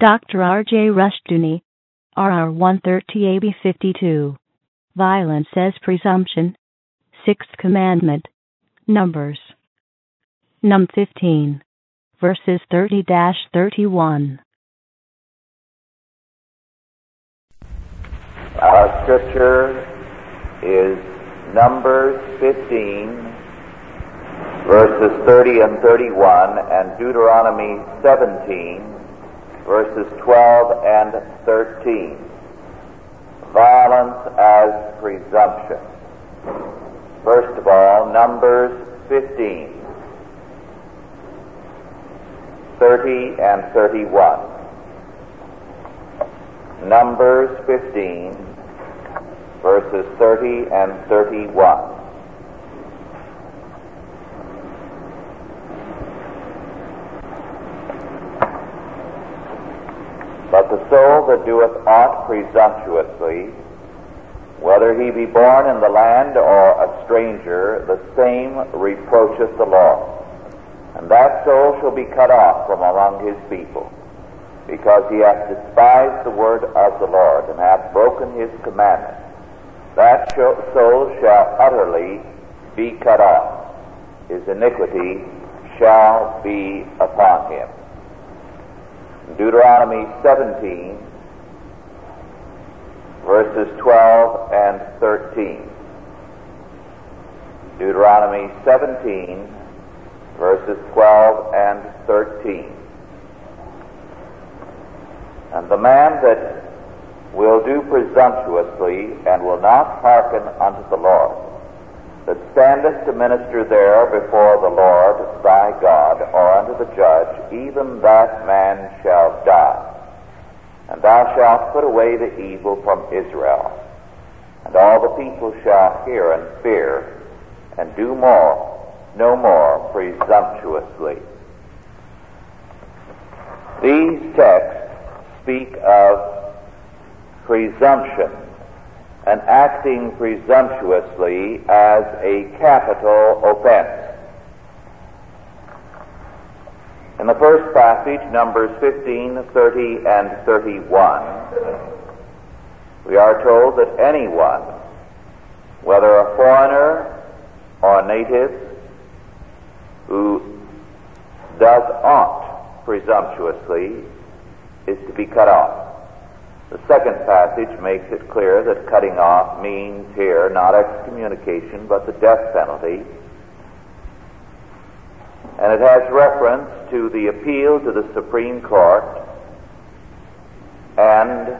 Dr. R. J. Rushdoony, RR130AB52. Violence as Presumption. Sixth Commandment. Numbers. Num 15. Verses 30-31. Our scripture is Numbers 15, verses 30 and 31, and Deuteronomy 17, verses 12 and 13. Violence as presumption. First of all, Numbers 15, 30 and 31. Numbers 15, verses 30 and 31. But the soul that doeth aught presumptuously, whether he be born in the land or a stranger, the same reproacheth the Lord. And that soul shall be cut off from among his people, because he hath despised the word of the Lord, and hath broken his commandment. That soul shall utterly be cut off. His iniquity shall be upon him. Deuteronomy 17, verses 12 and 13. Deuteronomy 17, verses 12 and 13. And the man that will do presumptuously, and will not hearken unto the Lord, that standeth to minister there before the Lord thy God, or unto the judge, even that man shall die. And thou shalt put away the evil from Israel. And all the people shall hear and fear, and do no more presumptuously. These texts speak of presumption, and acting presumptuously as a capital offense. In the first passage, Numbers 15, 30, and 31, we are told that anyone, whether a foreigner or a native, who does aught presumptuously is to be cut off. The second passage makes it clear that cutting off means here not excommunication, but the death penalty. And it has reference to the appeal to the Supreme Court. And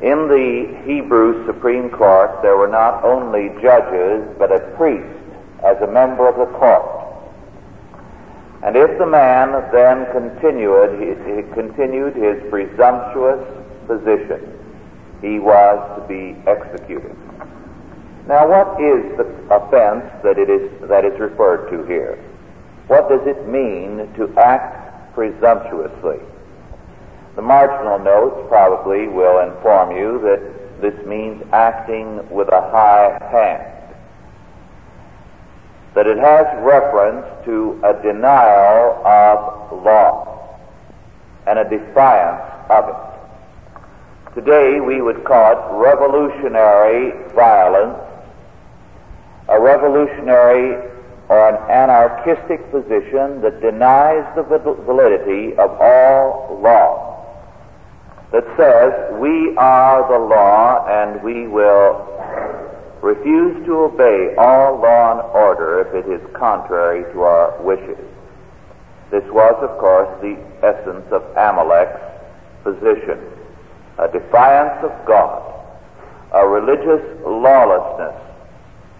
in the Hebrew Supreme Court, there were not only judges, but a priest as a member of the court. And if the man then continued his presumptuous position, he was to be executed. Now, what is the offense that is referred to here? What does it mean to act presumptuously? The marginal notes probably will inform you that this means acting with a high hand, that it has reference to a denial of law and a defiance of it. Today we would call it revolutionary violence, a revolutionary or an anarchistic position that denies the validity of all law, that says we are the law and we will refuse to obey all law and order if it is contrary to our wishes. This was, of course, the essence of Amalek's position, a defiance of God, a religious lawlessness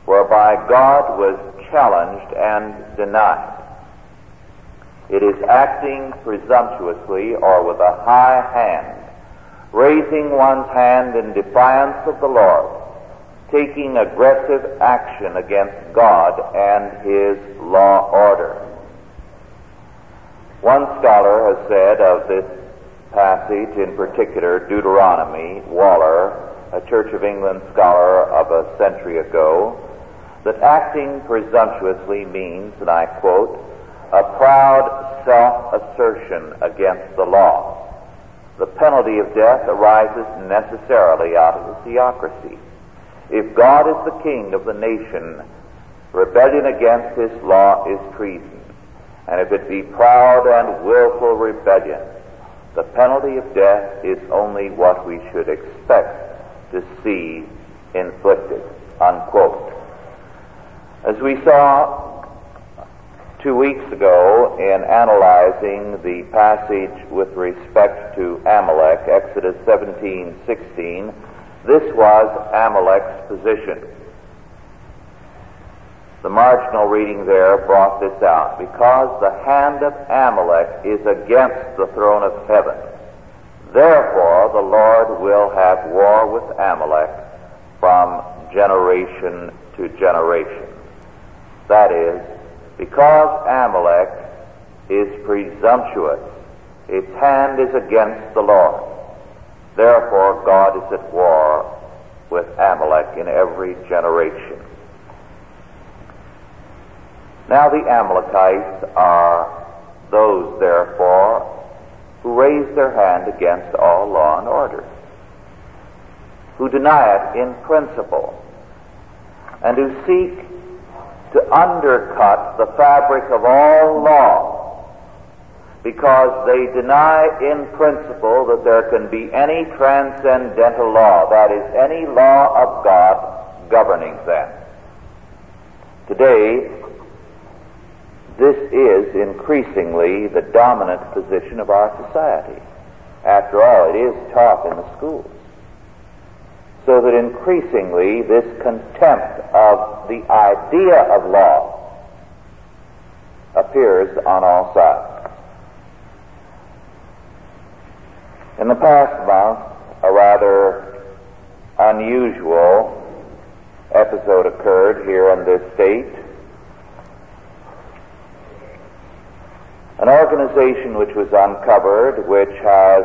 whereby God was challenged and denied. It is acting presumptuously or with a high hand, raising one's hand in defiance of the Lord, taking aggressive action against God and His law order. One scholar has said of this passage, in particular Deuteronomy, Waller, a Church of England scholar of a century ago, that acting presumptuously means, and I quote, a proud self-assertion against the law. The penalty of death arises necessarily out of the theocracy. If God is the king of the nation, rebellion against his law is treason. And if it be proud and willful rebellion, the penalty of death is only what we should expect to see inflicted. Unquote. As we saw 2 weeks ago in analyzing the passage with respect to Amalek, Exodus 17:16, this was Amalek's position. The marginal reading there brought this out. Because the hand of Amalek is against the throne of heaven, therefore the Lord will have war with Amalek from generation to generation. That is, because Amalek is presumptuous, its hand is against the Lord. Therefore, God is at war with Amalek in every generation. Now the Amalekites are those, therefore, who raise their hand against all law and order, who deny it in principle, and who seek to undercut the fabric of all law, because they deny in principle that there can be any transcendental law, that is, any law of God governing them. Today, this is increasingly the dominant position of our society. After all, it is taught in the schools. So that increasingly this contempt of the idea of law appears on all sides. In the past month, a rather unusual episode occurred here in this state. An organization which was uncovered, which has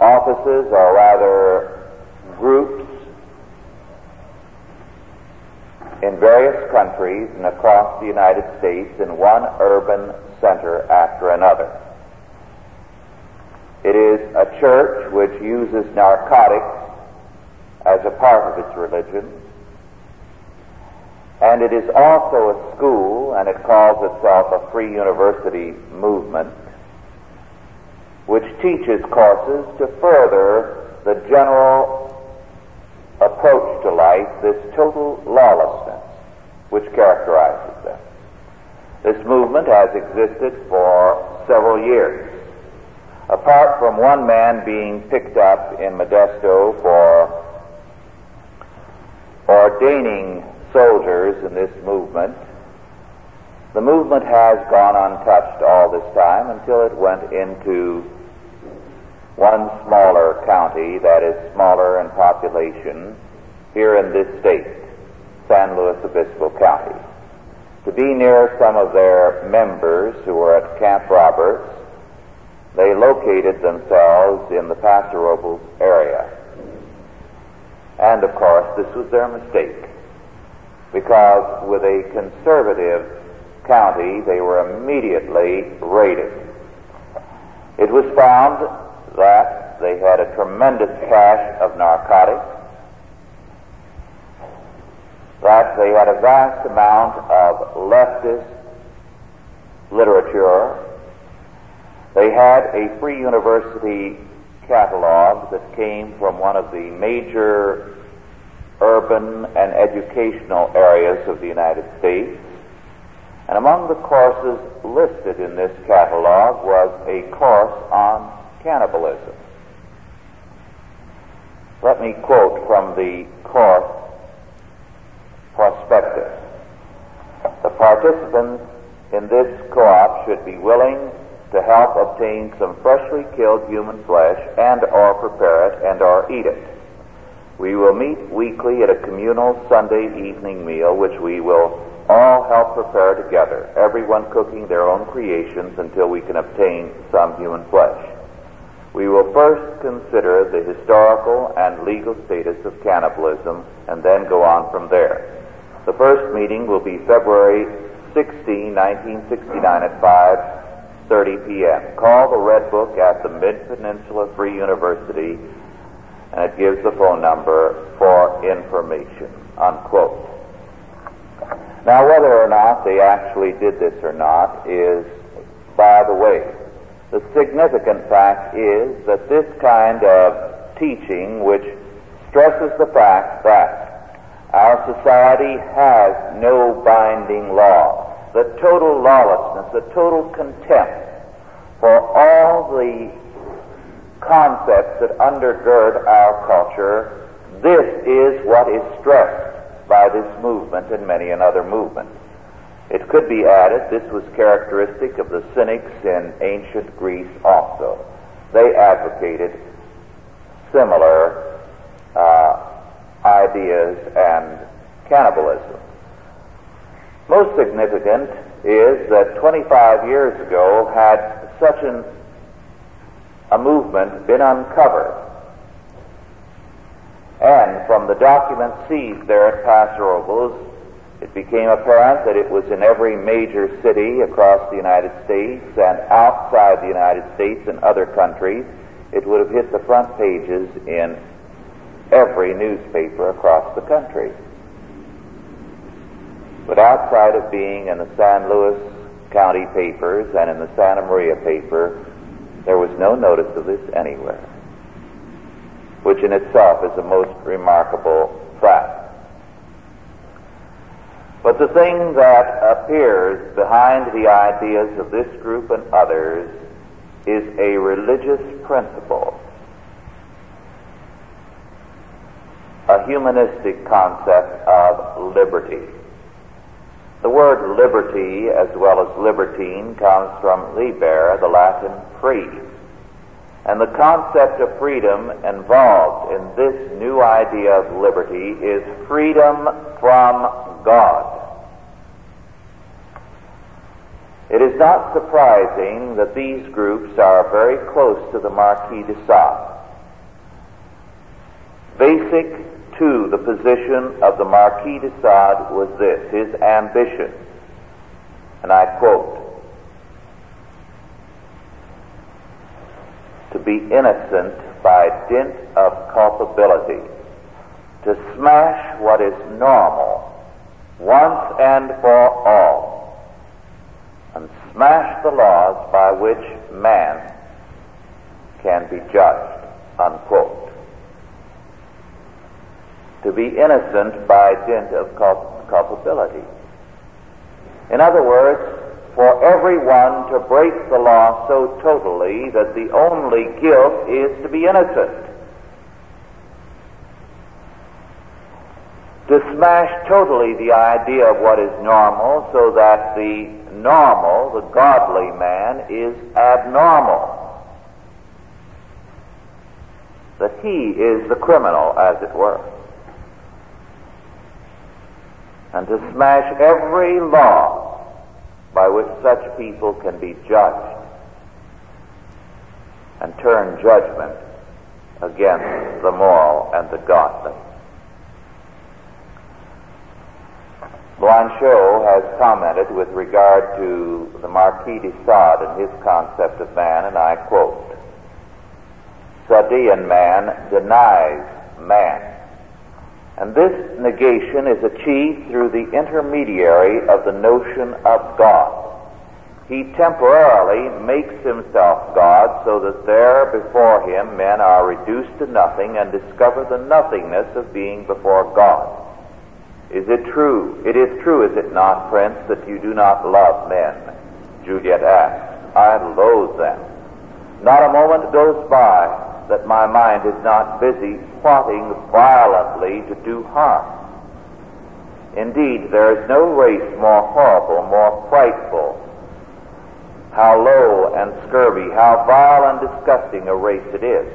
offices, or rather groups in various countries and across the United States in one urban center after another. It is a church which uses narcotics as a part of its religion, and it is also a school, and it calls itself a free university movement, which teaches courses to further the general approach to life, this total lawlessness which characterizes them. This movement has existed for several years. Apart from one man being picked up in Modesto for ordaining soldiers in this movement, the movement has gone untouched all this time until it went into one smaller county, that is smaller in population, here in this state, San Luis Obispo County, to be near some of their members who were at Camp Roberts. They located themselves in the Paso Robles area. And of course, this was their mistake, because with a conservative county, they were immediately raided. It was found that they had a tremendous cache of narcotics, that they had a vast amount of leftist literature, they had a free university catalog that came from one of the major urban and educational areas of the United States, and among the courses listed in this catalog was a course on cannibalism. Let me quote from the course prospectus. The participants in this co-op should be willing to help obtain some freshly killed human flesh and or prepare it and or eat it. We will meet weekly at a communal Sunday evening meal which we will all help prepare together, everyone cooking their own creations until we can obtain some human flesh. We will first consider the historical and legal status of cannibalism and then go on from there. The first meeting will be February 16, 1969 at 5:30 p.m. Call the Red Book at the Mid-Peninsula Free University, and it gives the phone number for information, unquote. Now, whether or not they actually did this or not is, by the way, the significant fact is that this kind of teaching, which stresses the fact that our society has no binding law, the total lawlessness, the total contempt for all the concepts that undergird our culture, this is what is stressed by this movement and many another movement. It could be added, this was characteristic of the Cynics in ancient Greece also. They advocated similar ideas and cannibalism. Most significant is that 25 years ago, had such a movement been uncovered, and from the documents seized there at Paso Robles, it became apparent that it was in every major city across the United States and outside the United States and other countries. It would have hit the front pages in every newspaper across the country. But outside of being in the San Luis County papers and in the Santa Maria paper, there was no notice of this anywhere, which in itself is a most remarkable fact. But the thing that appears behind the ideas of this group and others is a religious principle, a humanistic concept of liberty. The word liberty, as well as libertine, comes from liber, the Latin free. And the concept of freedom involved in this new idea of liberty is freedom from God. It is not surprising that these groups are very close to the Marquis de Sade. Basic to the position of the Marquis de Sade was this, his ambition, and I quote, to be innocent by dint of culpability, to smash what is normal once and for all, and smash the laws by which man can be judged, unquote. To be innocent by dint of culpability. In other words, for everyone to break the law so totally that the only guilt is to be innocent. To smash totally the idea of what is normal so that the normal, the godly man, is abnormal. That he is the criminal, as it were. And to smash every law by which such people can be judged and turn judgment against the moral and the godly. Blanchot has commented with regard to the Marquis de Sade and his concept of man, and I quote, Sadean man denies man. And this negation is achieved through the intermediary of the notion of God. He temporarily makes himself God so that there before him men are reduced to nothing and discover the nothingness of being before God. Is it true? It is true, is it not, Prince, that you do not love men? Juliet asks. I loathe them. Not a moment goes by that my mind is not busy plotting violently to do harm. Indeed, there is no race more horrible, more frightful. How low and scurvy, how vile and disgusting a race it is.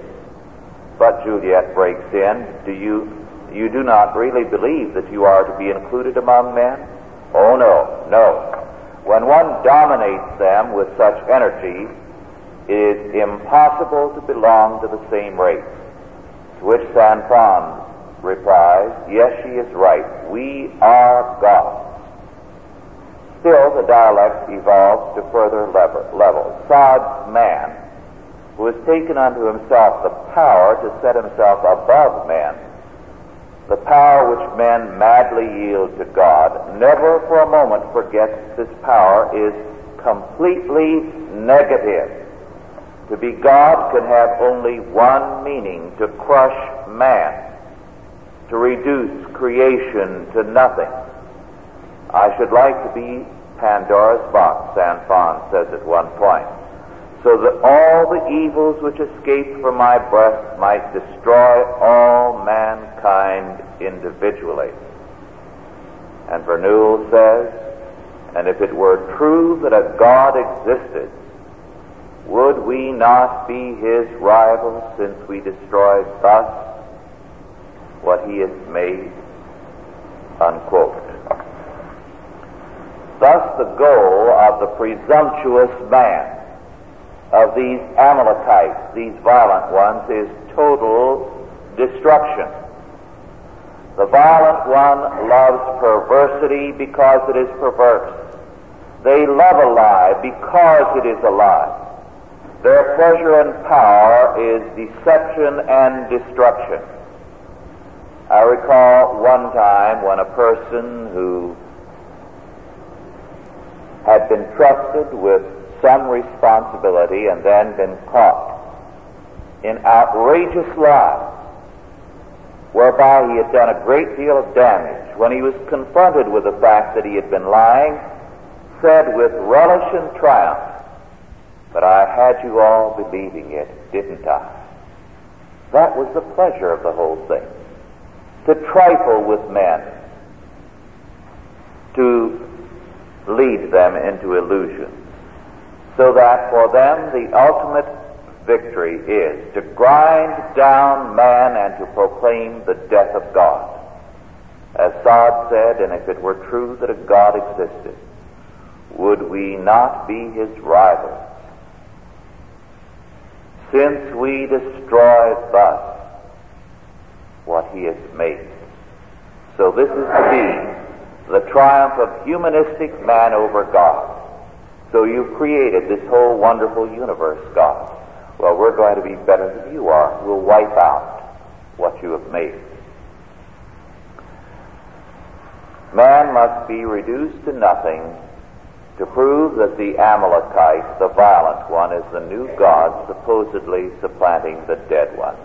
But Juliet breaks in, do you do not really believe that you are to be included among men? Oh no, no. When one dominates them with such energy, it is impossible to belong to the same race. To which Sanfon replies, yes, she is right. We are God. Still, the dialect evolves to further levels. Sade's man, who has taken unto himself the power to set himself above men, the power which men madly yield to God, never for a moment forgets this power is completely negative. To be God can have only one meaning, to crush man, to reduce creation to nothing. I should like to be Pandora's box, Sanfon says at one point, so that all the evils which escaped from my breast might destroy all mankind individually. And Bernoulli says, and if it were true that a God existed, would we not be his rivals, since we destroy thus what he has made? Unquote. Thus the goal of the presumptuous man, of these Amalekites, these violent ones, is total destruction. The violent one loves perversity because it is perverse. They love a lie because it is a lie. Their pleasure and power is deception and destruction. I recall one time when a person who had been trusted with some responsibility and then been caught in outrageous lies, whereby he had done a great deal of damage, when he was confronted with the fact that he had been lying, said with relish and triumph, "But I had you all believing it, didn't I?" That was the pleasure of the whole thing, to trifle with men, to lead them into illusions. So that for them the ultimate victory is to grind down man and to proclaim the death of God. As Sade said, and if it were true that a God existed, would we not be his rivals, since we destroy thus what he has made? So this is to be the triumph of humanistic man over God. So you've created this whole wonderful universe, God. Well, we're going to be better than you are. We'll wipe out what you have made. Man must be reduced to nothing to prove that the Amalekite, the violent one, is the new God supposedly supplanting the dead one.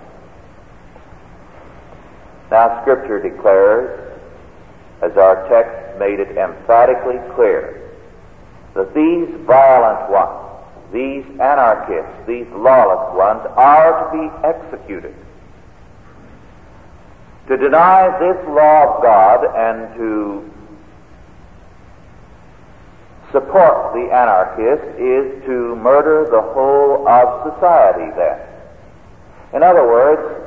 Now, Scripture declares, as our text made it emphatically clear, that these violent ones, these anarchists, these lawless ones, are to be executed. To deny this law of God and to support the anarchist is to murder the whole of society then. In other words,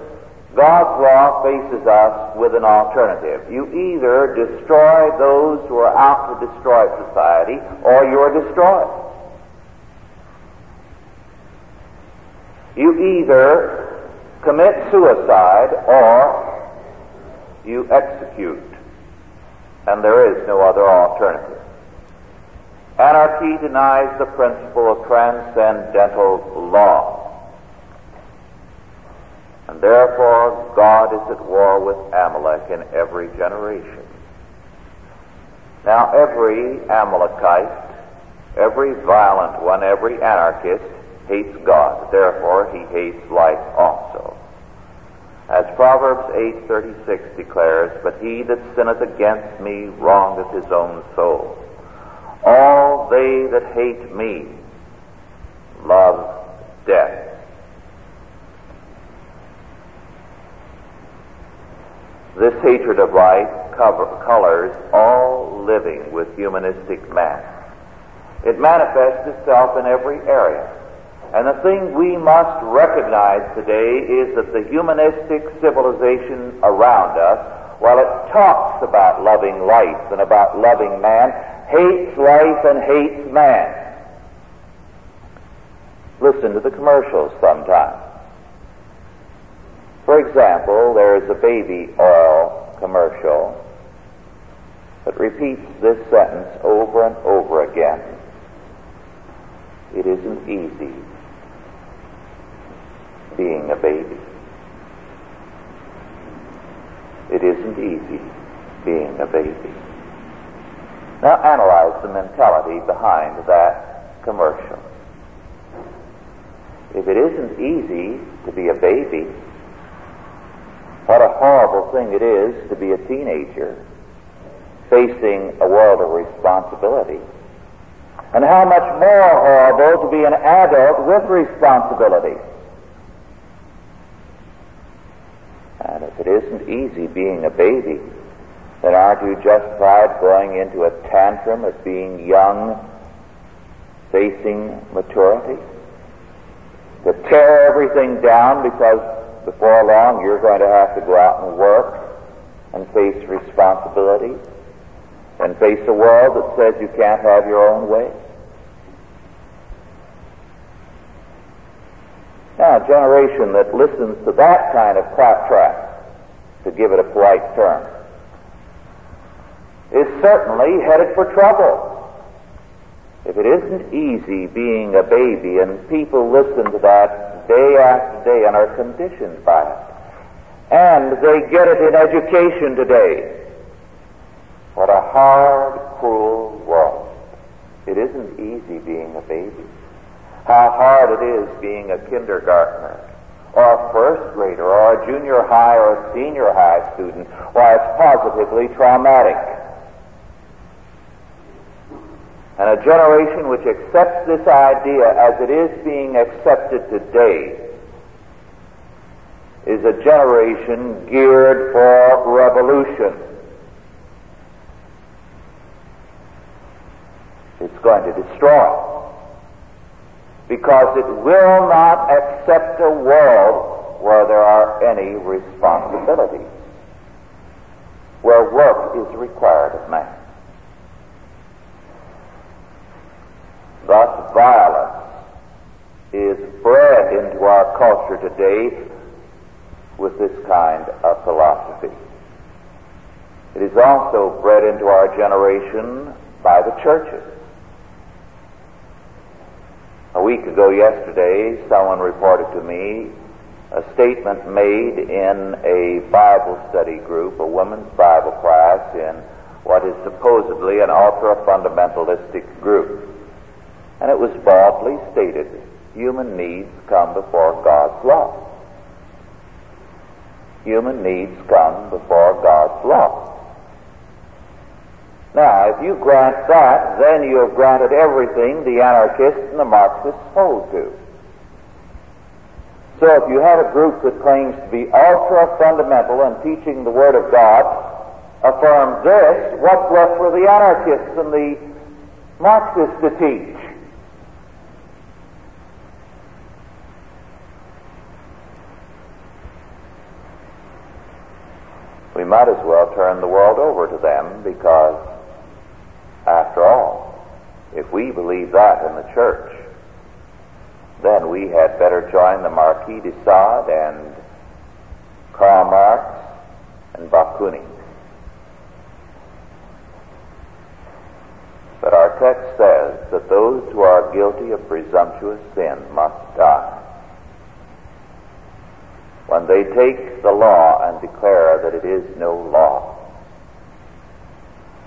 God's law faces us with an alternative. You either destroy those who are out to destroy society, or you are destroyed. You either commit suicide, or you execute, and there is no other alternative. Anarchy denies the principle of transcendental law. And therefore, God is at war with Amalek in every generation. Now, every Amalekite, every violent one, every anarchist hates God. Therefore, he hates life also. As Proverbs 8:36 declares, "But he that sinneth against me wrongeth his own soul. All they that hate me love death." This hatred of life colors all living with humanistic man. It manifests itself in every area. And the thing we must recognize today is that the humanistic civilization around us, while it talks about loving life and about loving man, hates life and hates man. Listen to the commercials sometimes. For example, there is a baby oil commercial but repeats this sentence over and over again. It isn't easy being a baby. It isn't easy being a baby. Now analyze the mentality behind that commercial. If it isn't easy to be a baby, what a horrible thing it is to be a teenager facing a world of responsibility. And how much more horrible to be an adult with responsibility. And if it isn't easy being a baby, then aren't you justified going into a tantrum at being young, facing maturity? To tear everything down because before long you're going to have to go out and work and face responsibility and face a world that says you can't have your own way. Now, a generation that listens to that kind of claptrap, to give it a polite term, is certainly headed for trouble. If it isn't easy being a baby, and people listen to that day after day and are conditioned by it, and they get it in education today, what a hard, cruel world. It isn't easy being a baby. How hard it is being a kindergartner, or a first grader, or a junior high or a senior high student. Why, it's positively traumatic. And a generation which accepts this idea as it is being accepted today is a generation geared for revolution. It's going to destroy, because it will not accept a world where there are any responsibilities, where work is required of man. Thus, violence is bred into our culture today with this kind of philosophy. It is also bred into our generation by the churches. A week ago yesterday, someone reported to me a statement made in a Bible study group, a women's Bible class, in what is supposedly an ultra-fundamentalistic group. And it was baldly stated, human needs come before God's law. Human needs come before God's law. Now, if you grant that, then you have granted everything the anarchists and the Marxists hold to. So if you have a group that claims to be ultra-fundamental and teaching the Word of God, affirm this, what's left for the anarchists and the Marxists to teach? We might as well turn the world over to them, because, after all, if we believe that in the church, then we had better join the Marquis de Sade and Karl Marx and Bakunin. But our text says that those who are guilty of presumptuous sin must die. When they take the law and declare that it is no law,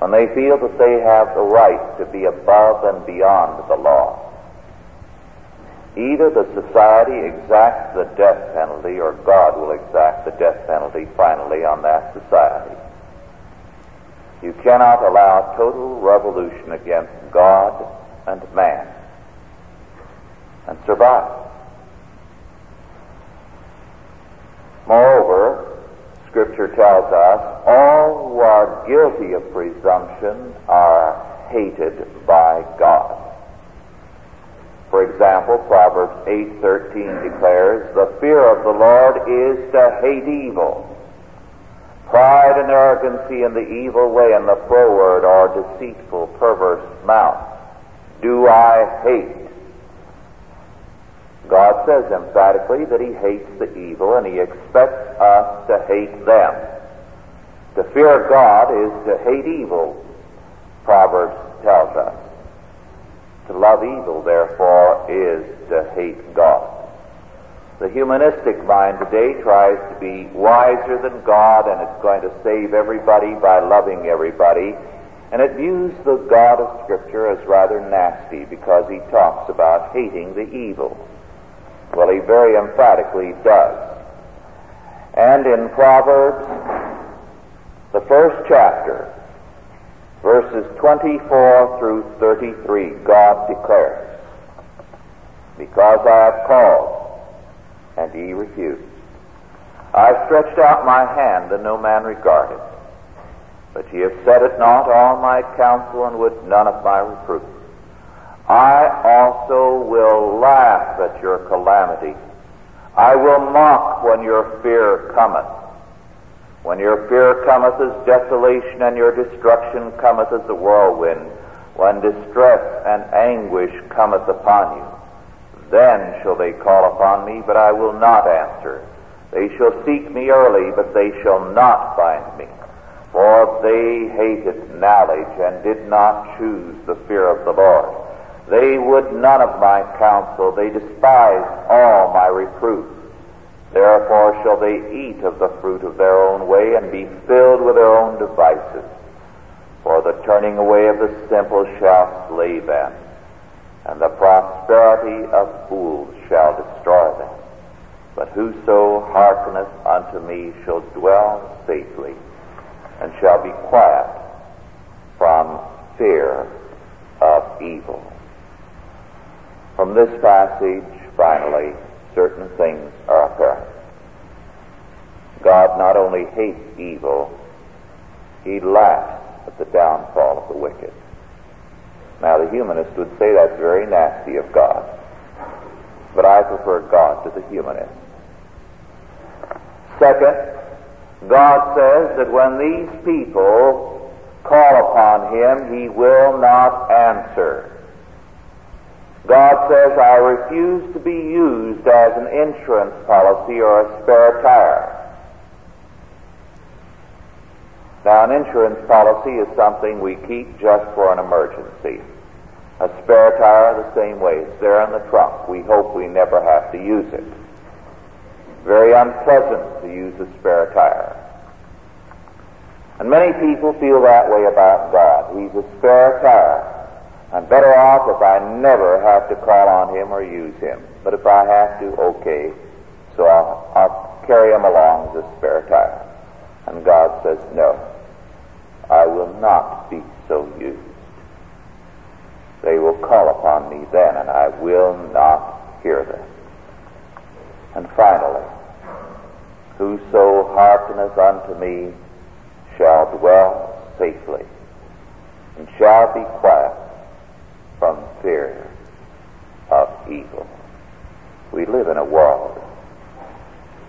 when they feel that they have the right to be above and beyond the law, either the society exacts the death penalty or God will exact the death penalty finally on that society. You cannot allow total revolution against God and man and survive. Moreover, Scripture tells us all who are guilty of presumption are hated by God. For example, Proverbs 8:13 declares, "The fear of the Lord is to hate evil. Pride and arrogancy in the evil way and the froward or deceitful, perverse mouth do I hate." God says emphatically that He hates the evil, and He expects us to hate them. To fear God is to hate evil. Proverbs tells us. To love evil, therefore, is to hate God. The humanistic mind today tries to be wiser than God, and it's going to save everybody by loving everybody. And it views the God of Scripture as rather nasty because he talks about hating the evil. Well, he very emphatically does. And in Proverbs, the first chapter, verses 24 through 33, God declares, "Because I have called, and ye refused. I stretched out my hand, and no man regarded. But ye have set at naught all my counsel, and would none of my reproof. I also will laugh at your calamity. I will mock when your fear cometh. When your fear cometh as desolation, and your destruction cometh as a whirlwind, when distress and anguish cometh upon you, then shall they call upon me, but I will not answer. They shall seek me early, but they shall not find me. For they hated knowledge, and did not choose the fear of the Lord. They would none of my counsel, they despised all my reproof. Therefore shall they eat of the fruit of their own way, and be filled with their own devices. For the turning away of the simple shall slay them, and the prosperity of fools shall destroy them. But whoso hearkeneth unto me shall dwell safely, and shall be quiet from fear of evil." From this passage, finally, certain things are apparent. God not only hates evil, he laughs at the downfall of the wicked. Now, the humanist would say that's very nasty of God, but I prefer God to the humanist. Second, God says that when these people call upon him, he will not answer. God says, "I refuse to be used as an insurance policy or a spare tire." Now, an insurance policy is something we keep just for an emergency. A spare tire, the same way. It's there in the trunk. We hope we never have to use it. Very unpleasant to use a spare tire. And many people feel that way about God. He's a spare tire. I'm better off if I never have to call on him or use him. But if I have to, okay, so I'll carry him along as a spare tire. And God says, "No, I will not be so used. They will call upon me then, and I will not hear them." And finally, "Whoso hearkeneth unto me shall dwell safely, and shall be quiet from fear of evil." We live in a world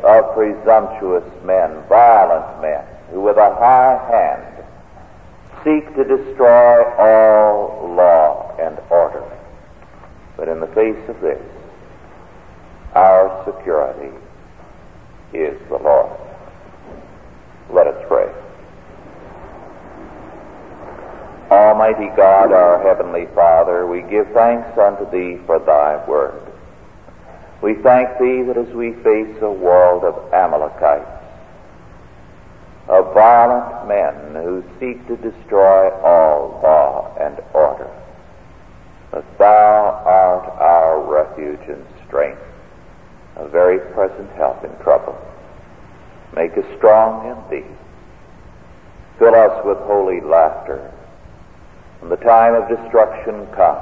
of presumptuous men, violent men, who with a high hand seek to destroy all law and order. But in the face of this, our security is the Lord. Let us pray. Almighty God, our Heavenly Father, we give thanks unto Thee for Thy Word. We thank Thee that as we face a world of Amalekites, of violent men who seek to destroy all law and order, that Thou art our refuge and strength, a very present help in trouble. Make us strong in Thee. Fill us with holy laughter when the time of destruction comes,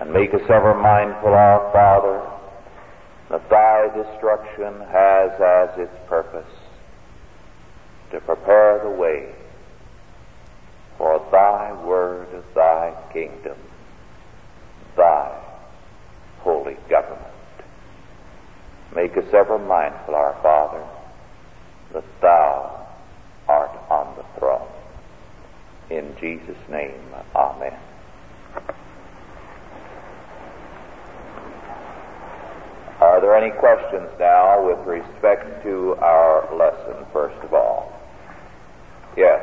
and make us ever mindful, our Father, that Thy destruction has as its purpose to prepare the way for Thy Word, Thy kingdom, Thy holy government. Make us ever mindful, our Father, that Thou art on the throne. In Jesus' name, amen. Are there any questions now with respect to our lesson, first of all? Yes.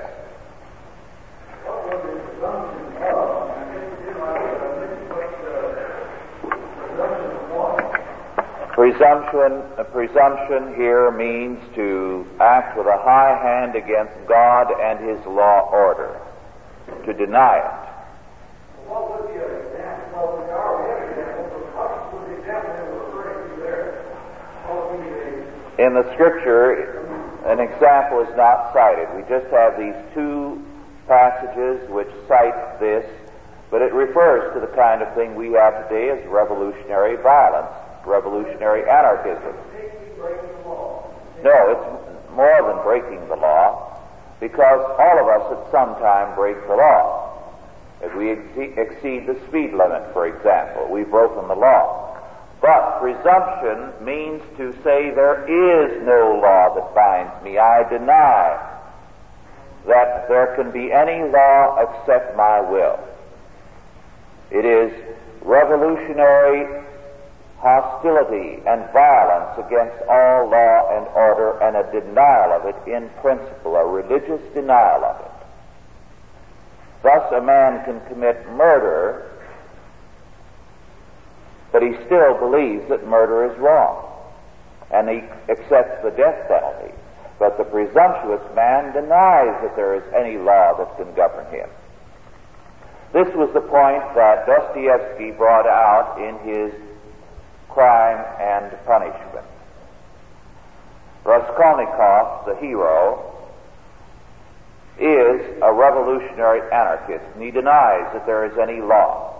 Presumption here means to act with a high hand against God and His law order, to deny it. What would be an example? What would the example you're referring to there? In the Scripture, an example is not cited. We just have these two passages which cite this, but it refers to the kind of thing we have today as revolutionary violence. Revolutionary anarchism. No, it's more than breaking the law, because all of us at some time break the law. If we exceed the speed limit, for example, we've broken the law. But presumption means to say there is no law that binds me. I deny that there can be any law except my will. It is revolutionary hostility and violence against all law and order, and a denial of it in principle, a religious denial of it. Thus, a man can commit murder, but he still believes that murder is wrong, and he accepts the death penalty. But the presumptuous man denies that there is any law that can govern him. This was the point that Dostoevsky brought out in his Crime and Punishment. Raskolnikov, the hero, is a revolutionary anarchist, and he denies that there is any law.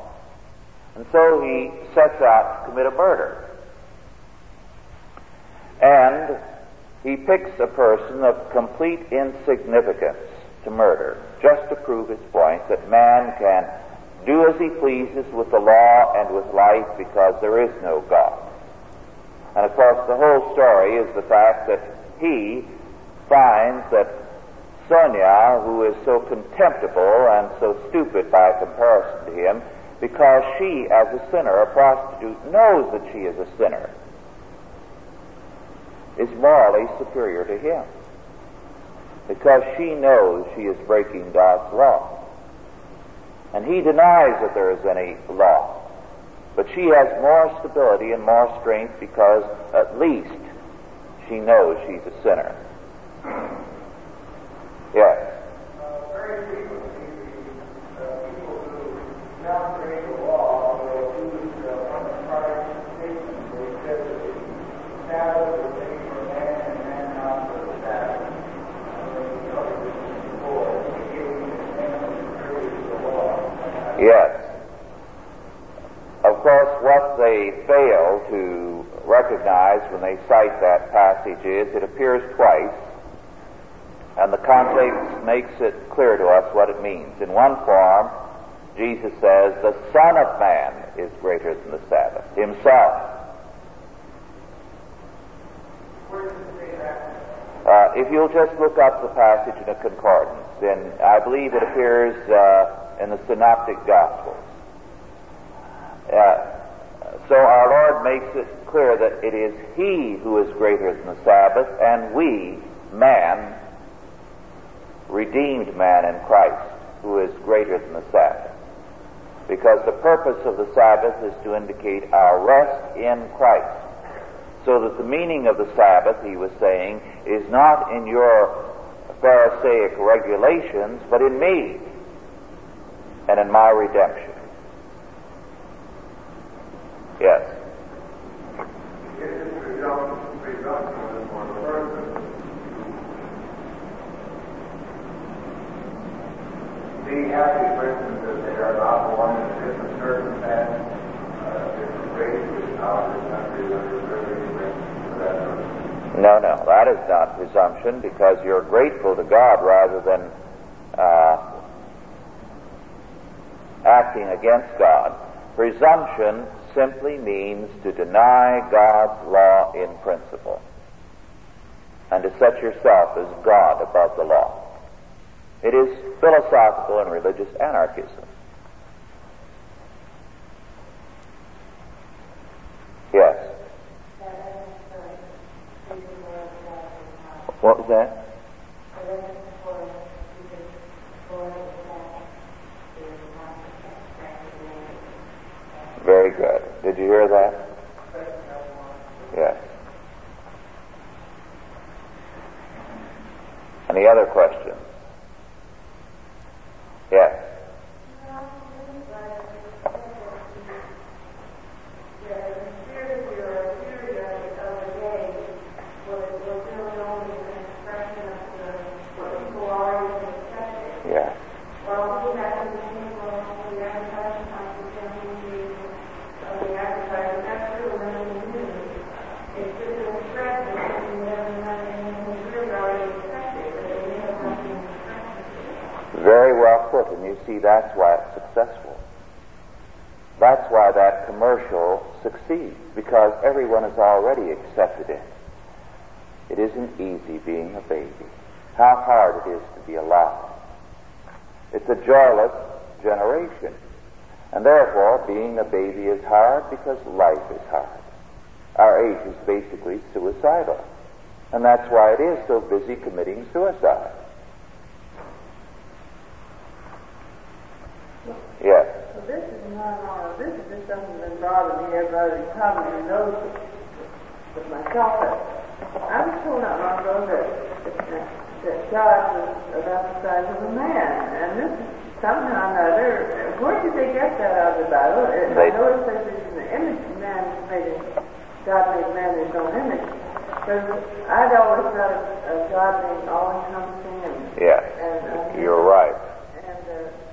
And so he sets out to commit a murder. And he picks a person of complete insignificance to murder, just to prove his point that man can do as he pleases with the law and with life, because there is no God. And of course, the whole story is the fact that he finds that Sonia, who is so contemptible and so stupid by comparison to him, because she, as a sinner, a prostitute, knows that she is a sinner, is morally superior to him, because she knows she is breaking God's law. And he denies that there is any law. But she has more stability and more strength, because at least she knows she's a sinner. Yes? Very frequently, people who now create the law will use unsurprising statements. They said that the Sabbath was made for man and man not for the Sabbath. And they started this before. They gave him the commandments and created the law. Yes. Of course, what they fail to recognize when they cite that passage is it appears twice, and the context makes it clear to us what it means. In one form, Jesus says, the Son of Man is greater than the Sabbath, himself. If you'll just look up the passage in a concordance, then I believe it appears in the Synoptic Gospels. So our Lord makes it clear that it is He who is greater than the Sabbath, and we, man, redeemed man in Christ, who is greater than the Sabbath. Because the purpose of the Sabbath is to indicate our rest in Christ. So that the meaning of the Sabbath, he was saying, is not in your Pharisaic regulations, but in me and in my redemption. Yes. Being happy, for instance, that they are not one in a different circumstance, different races, houses, countries, for that purpose. No, that is not presumption, because you're grateful to God rather than acting against God. Presumption simply means to deny God's law in principle and to set yourself as God above the law. It is philosophical and religious anarchism. Yes? What was that? Very good. Did you hear that? Any other questions? Yes. See, that's why it's successful. That's why that commercial succeeds, because everyone has already accepted it. It isn't easy being a baby. How hard it is to be alive. It's a joyless generation. And therefore, being a baby is hard because life is hard. Our age is basically suicidal. And that's why it is so busy committing suicide. Yes. So this is not all. This is just something that bothers me. Everybody probably knows it. But myself, I was told not long ago that God was about the size of a man, and this is somehow or another. Where did they get that out of the Bible? I know it says it's in the image of man made. God made man in His own image. Because I'd always thought of God being all-encompassing. Yes. And you're right.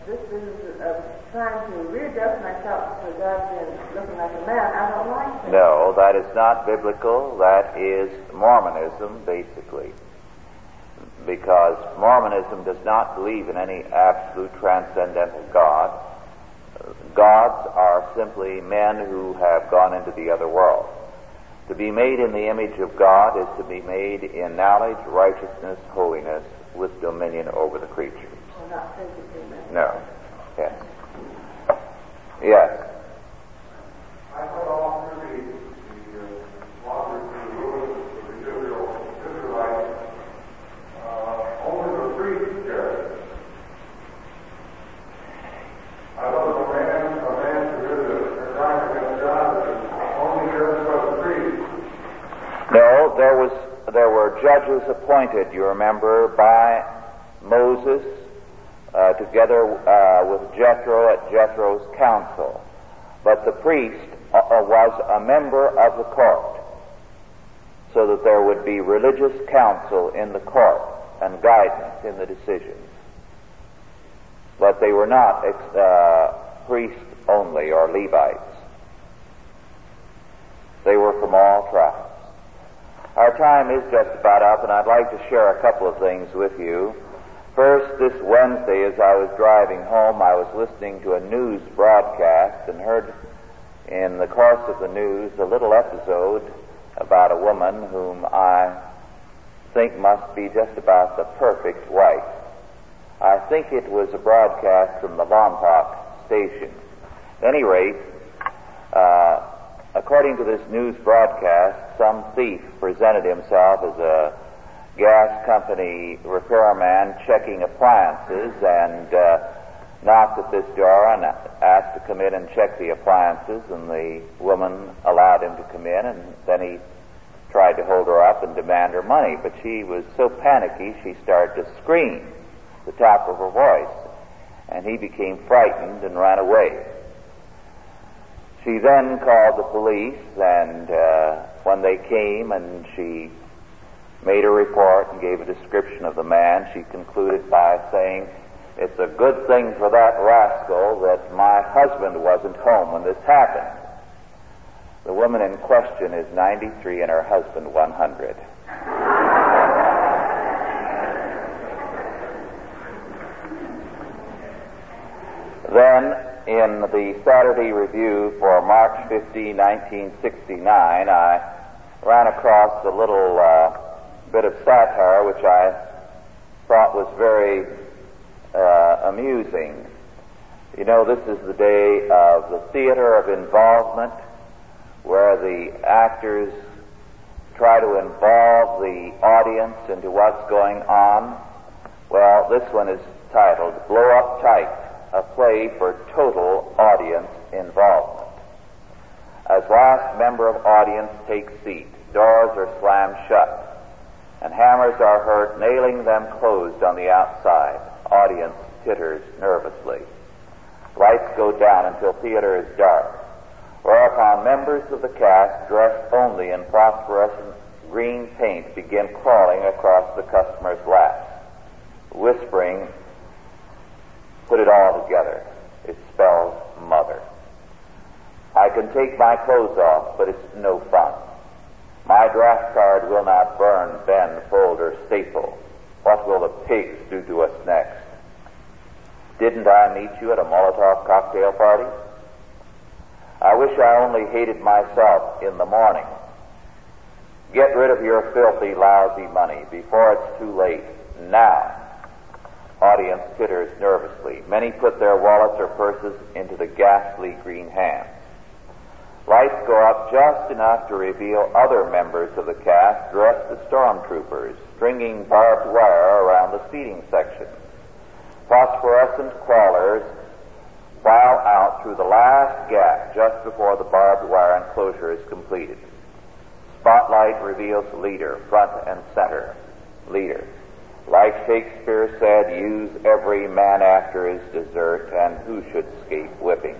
This business of trying to readjust myself because I've been looking like a man, I don't like that. No, that is not biblical. That is Mormonism, basically. Because Mormonism does not believe in any absolute transcendental God. Gods are simply men who have gone into the other world. To be made in the image of God is to be made in knowledge, righteousness, holiness, with dominion over the creatures. No. Yes. Yes. I thought all through the authors and the rulers of the Israelites only the priests carried. I love a man who is a crime against God only judged by the priests. No, there were judges appointed, you remember, by Moses. Together with Jethro at Jethro's council. But the priest was a member of the court, so that there would be religious counsel in the court and guidance in the decisions. But they were not priests only or Levites. They were from all tribes. Our time is just about up, and I'd like to share a couple of things with you. First, this Wednesday, as I was driving home, I was listening to a news broadcast and heard in the course of the news a little episode about a woman whom I think must be just about the perfect wife. I think it was a broadcast from the Lompoc station. At any rate, according to this news broadcast, some thief presented himself as a gas company repairman checking appliances and knocked at this door and asked to come in and check the appliances, and the woman allowed him to come in, and then he tried to hold her up and demand her money, but she was so panicky she started to scream at the top of her voice, and he became frightened and ran away. She then called the police, and when they came and she made a report and gave a description of the man, she concluded by saying, "It's a good thing for that rascal that my husband wasn't home when this happened." The woman in question is 93 and her husband 100. Then, in the Saturday Review for March 15, 1969, I ran across a little bit of satire which I thought was very amusing. You know, this is the day of the theater of involvement, where the actors try to involve the audience into what's going on. Well, this one is titled "Blow Up Type, a Play for Total Audience Involvement." As last member of audience takes seat, doors are slammed shut. and hammers are heard nailing them closed on the outside. Audience titters nervously. Lights go down until theater is dark, whereupon members of the cast, dressed only in phosphorescent green paint, begin crawling across the customer's lap, whispering, "Put it all together. It spells mother. I can take my clothes off, but it's no fun. My draft card will not burn, bend, fold, or staple. What will the pigs do to us next? Didn't I meet you at a Molotov cocktail party? I wish I only hated myself in the morning. Get rid of your filthy, lousy money before it's too late. Now." Audience titters nervously. Many put their wallets or purses into the ghastly green hands. Lights go up just enough to reveal other members of the cast dressed as stormtroopers, stringing barbed wire around the seating section. Phosphorescent crawlers file out through the last gap just before the barbed wire enclosure is completed. Spotlight reveals leader, front and center. Leader. Like Shakespeare said, use every man after his desert, and who should escape whipping?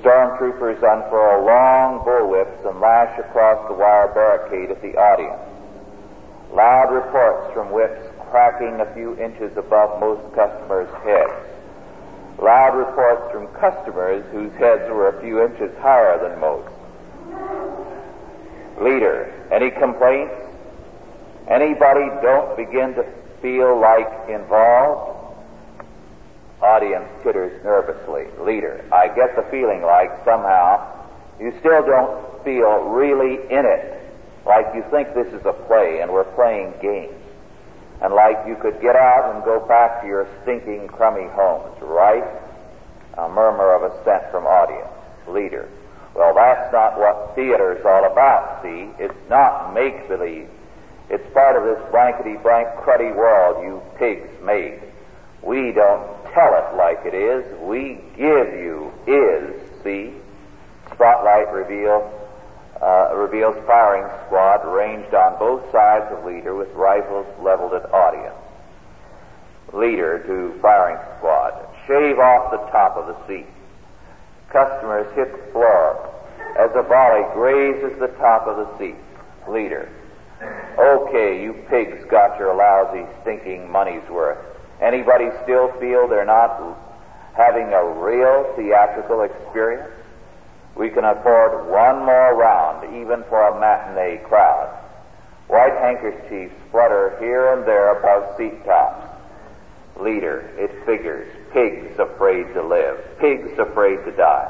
Stormtroopers unfurl long bullwhips and lash across the wire barricade at the audience. Loud reports from whips cracking a few inches above most customers' heads. Loud reports from customers whose heads were a few inches higher than most. Leader, any complaints? Anybody don't begin to feel like involved? Audience titters nervously. Leader, I get the feeling like somehow you still don't feel really in it, like you think this is a play and we're playing games, and like you could get out and go back to your stinking, crummy homes, right? A murmur of assent from audience. Leader, well, that's not what theater's all about, see? It's not make-believe. It's part of this blankety-blank cruddy world you pigs made. We don't tell it like it is. We give you is, see? Spotlight reveals firing squad ranged on both sides of leader with rifles leveled at audience. Leader to firing squad. Shave off the top of the seat. Customers hit the floor as a volley grazes the top of the seat. Leader. Okay, you pigs got your lousy, stinking money's worth. Anybody still feel they're not having a real theatrical experience? We can afford one more round, even for a matinee crowd. White handkerchiefs flutter here and there above seat tops. Leader, it figures. Pigs afraid to live. Pigs afraid to die.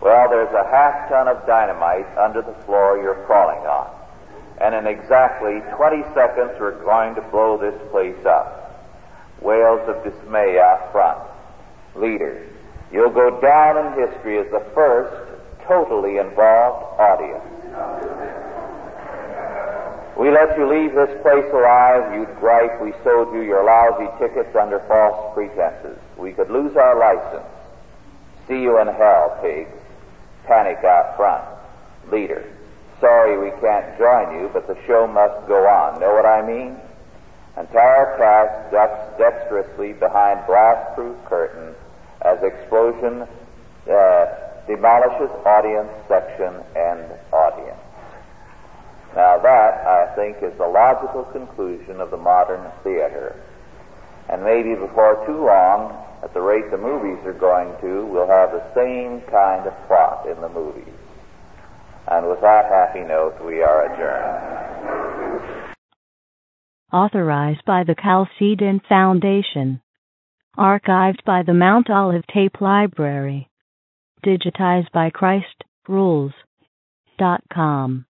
Well, there's a half ton of dynamite under the floor you're crawling on. And in exactly 20 seconds, we're going to blow this place up. Wails of dismay out front. Leader, you'll go down in history as the first totally involved audience. We let you leave this place alive, you'd gripe we sold you your lousy tickets under false pretenses. We could lose our license. See you in hell, pigs. Panic out front. Leader, sorry we can't join you, but the show must go on. Know what I mean? Entire cast ducks dexterously behind blast-proof curtain as explosion demolishes audience section and audience. Now that, I think, is the logical conclusion of the modern theater. And maybe before too long, at the rate the movies are going to, we'll have the same kind of plot in the movies. And with that happy note, we are adjourned. Authorized by the Chalcedon Foundation. Archived by the Mount Olive Tape Library. Digitized by ChristRules.com.